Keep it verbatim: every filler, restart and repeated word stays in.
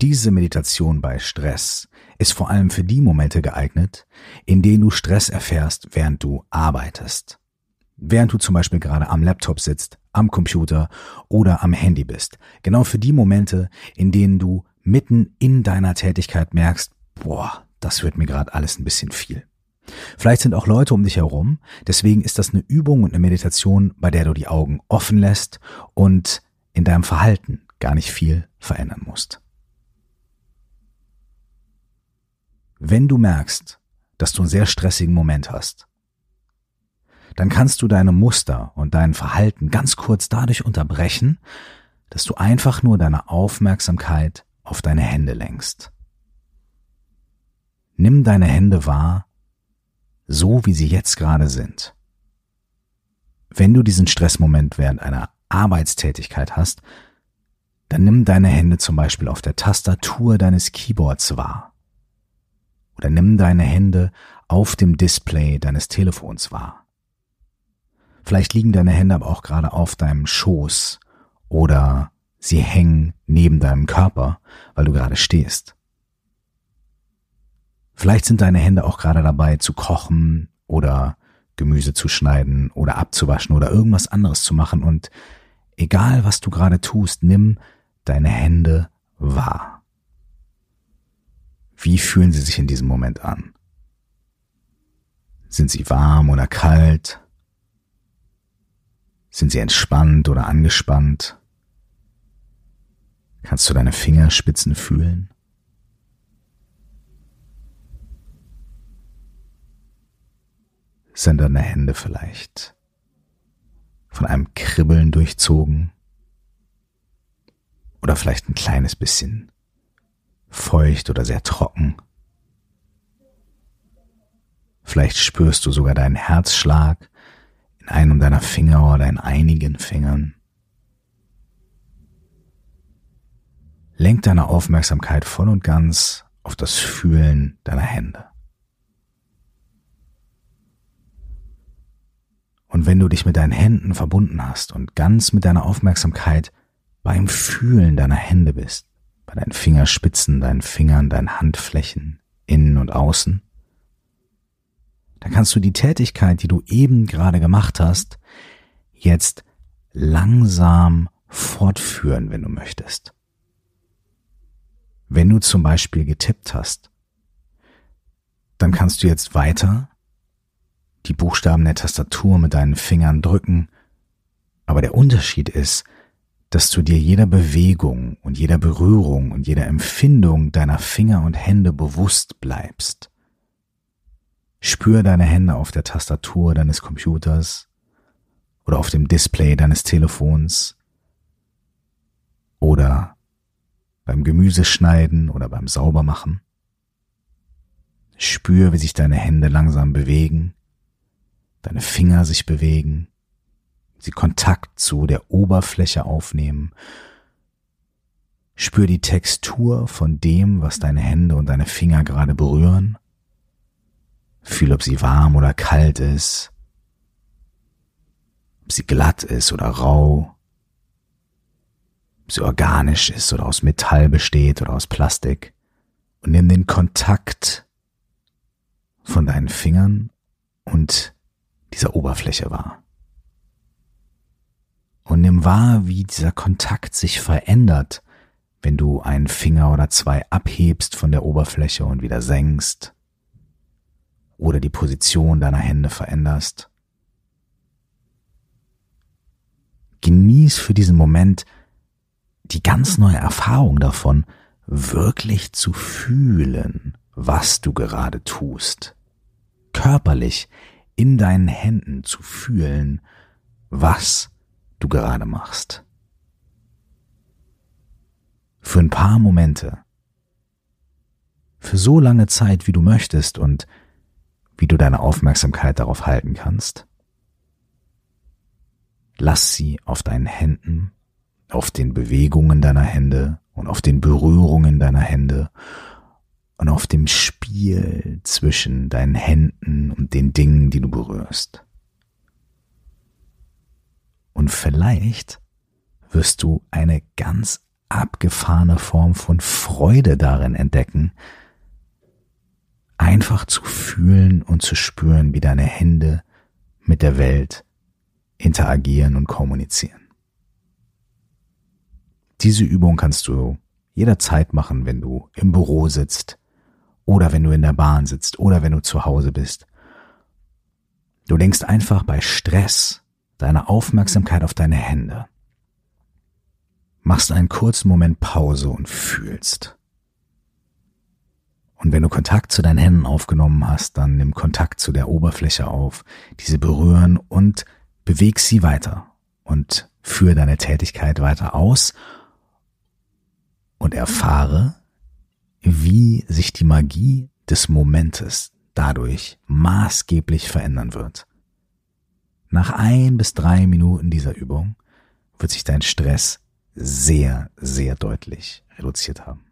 Diese Meditation bei Stress ist vor allem für die Momente geeignet, in denen du Stress erfährst, während du arbeitest. Während du zum Beispiel gerade am Laptop sitzt, am Computer oder am Handy bist. Genau für die Momente, in denen du mitten in deiner Tätigkeit merkst, boah, das wird mir gerade alles ein bisschen viel. Vielleicht sind auch Leute um dich herum, deswegen ist das eine Übung und eine Meditation, bei der du die Augen offen lässt und in deinem Verhalten gar nicht viel verändern musst. Wenn du merkst, dass du einen sehr stressigen Moment hast, dann kannst du deine Muster und dein Verhalten ganz kurz dadurch unterbrechen, dass du einfach nur deine Aufmerksamkeit auf deine Hände lenkst. Nimm deine Hände wahr, so wie sie jetzt gerade sind. Wenn du diesen Stressmoment während einer Arbeitstätigkeit hast, dann nimm deine Hände zum Beispiel auf der Tastatur deines Keyboards wahr. Oder nimm deine Hände auf dem Display deines Telefons wahr. Vielleicht liegen deine Hände aber auch gerade auf deinem Schoß oder sie hängen neben deinem Körper, weil du gerade stehst. Vielleicht sind deine Hände auch gerade dabei zu kochen oder Gemüse zu schneiden oder abzuwaschen oder irgendwas anderes zu machen und egal was du gerade tust, nimm deine Hände wahr. Wie fühlen sie sich in diesem Moment an? Sind sie warm oder kalt? Sind sie entspannt oder angespannt? Kannst du deine Fingerspitzen fühlen? Sind deine Hände vielleicht von einem Kribbeln durchzogen? Oder vielleicht ein kleines bisschen feucht oder sehr trocken? Vielleicht spürst du sogar deinen Herzschlag in einem deiner Finger oder in einigen Fingern. Lenk deine Aufmerksamkeit voll und ganz auf das Fühlen deiner Hände. Und wenn du dich mit deinen Händen verbunden hast und ganz mit deiner Aufmerksamkeit beim Fühlen deiner Hände bist, bei deinen Fingerspitzen, deinen Fingern, deinen Handflächen, innen und außen, dann kannst du die Tätigkeit, die du eben gerade gemacht hast, jetzt langsam fortführen, wenn du möchtest. Wenn du zum Beispiel getippt hast, dann kannst du jetzt weiter die Buchstaben der Tastatur mit deinen Fingern drücken, aber der Unterschied ist, dass du dir jeder Bewegung und jeder Berührung und jeder Empfindung deiner Finger und Hände bewusst bleibst. Spür deine Hände auf der Tastatur deines Computers oder auf dem Display deines Telefons oder beim Gemüseschneiden oder beim Saubermachen. Spür, wie sich deine Hände langsam bewegen, deine Finger sich bewegen, sie Kontakt zu der Oberfläche aufnehmen. Spür die Textur von dem, was deine Hände und deine Finger gerade berühren. Fühl, ob sie warm oder kalt ist, ob sie glatt ist oder rau, ob sie organisch ist oder aus Metall besteht oder aus Plastik. Und nimm den Kontakt von deinen Fingern und dieser Oberfläche wahr. Und nimm wahr, wie dieser Kontakt sich verändert, wenn du einen Finger oder zwei abhebst von der Oberfläche und wieder senkst oder die Position deiner Hände veränderst. Genieß für diesen Moment die ganz neue Erfahrung davon, wirklich zu fühlen, was du gerade tust. Körperlich in deinen Händen zu fühlen, was du gerade machst. Für ein paar Momente, für so lange Zeit, wie du möchtest und wie du deine Aufmerksamkeit darauf halten kannst, lass sie auf deinen Händen, auf den Bewegungen deiner Hände und auf den Berührungen deiner Hände und auf dem Spiel zwischen deinen Händen und den Dingen, die du berührst. Und vielleicht wirst du eine ganz abgefahrene Form von Freude darin entdecken, einfach zu fühlen und zu spüren, wie deine Hände mit der Welt interagieren und kommunizieren. Diese Übung kannst du jederzeit machen, wenn du im Büro sitzt oder wenn du in der Bahn sitzt oder wenn du zu Hause bist. Du lenkst einfach bei Stress deine Aufmerksamkeit auf deine Hände. Machst einen kurzen Moment Pause und fühlst. Und wenn du Kontakt zu deinen Händen aufgenommen hast, dann nimm Kontakt zu der Oberfläche auf, diese berühren und beweg sie weiter und führe deine Tätigkeit weiter aus. Und erfahre, wie sich die Magie des Momentes dadurch maßgeblich verändern wird. Nach ein bis drei Minuten dieser Übung wird sich dein Stress sehr, sehr deutlich reduziert haben.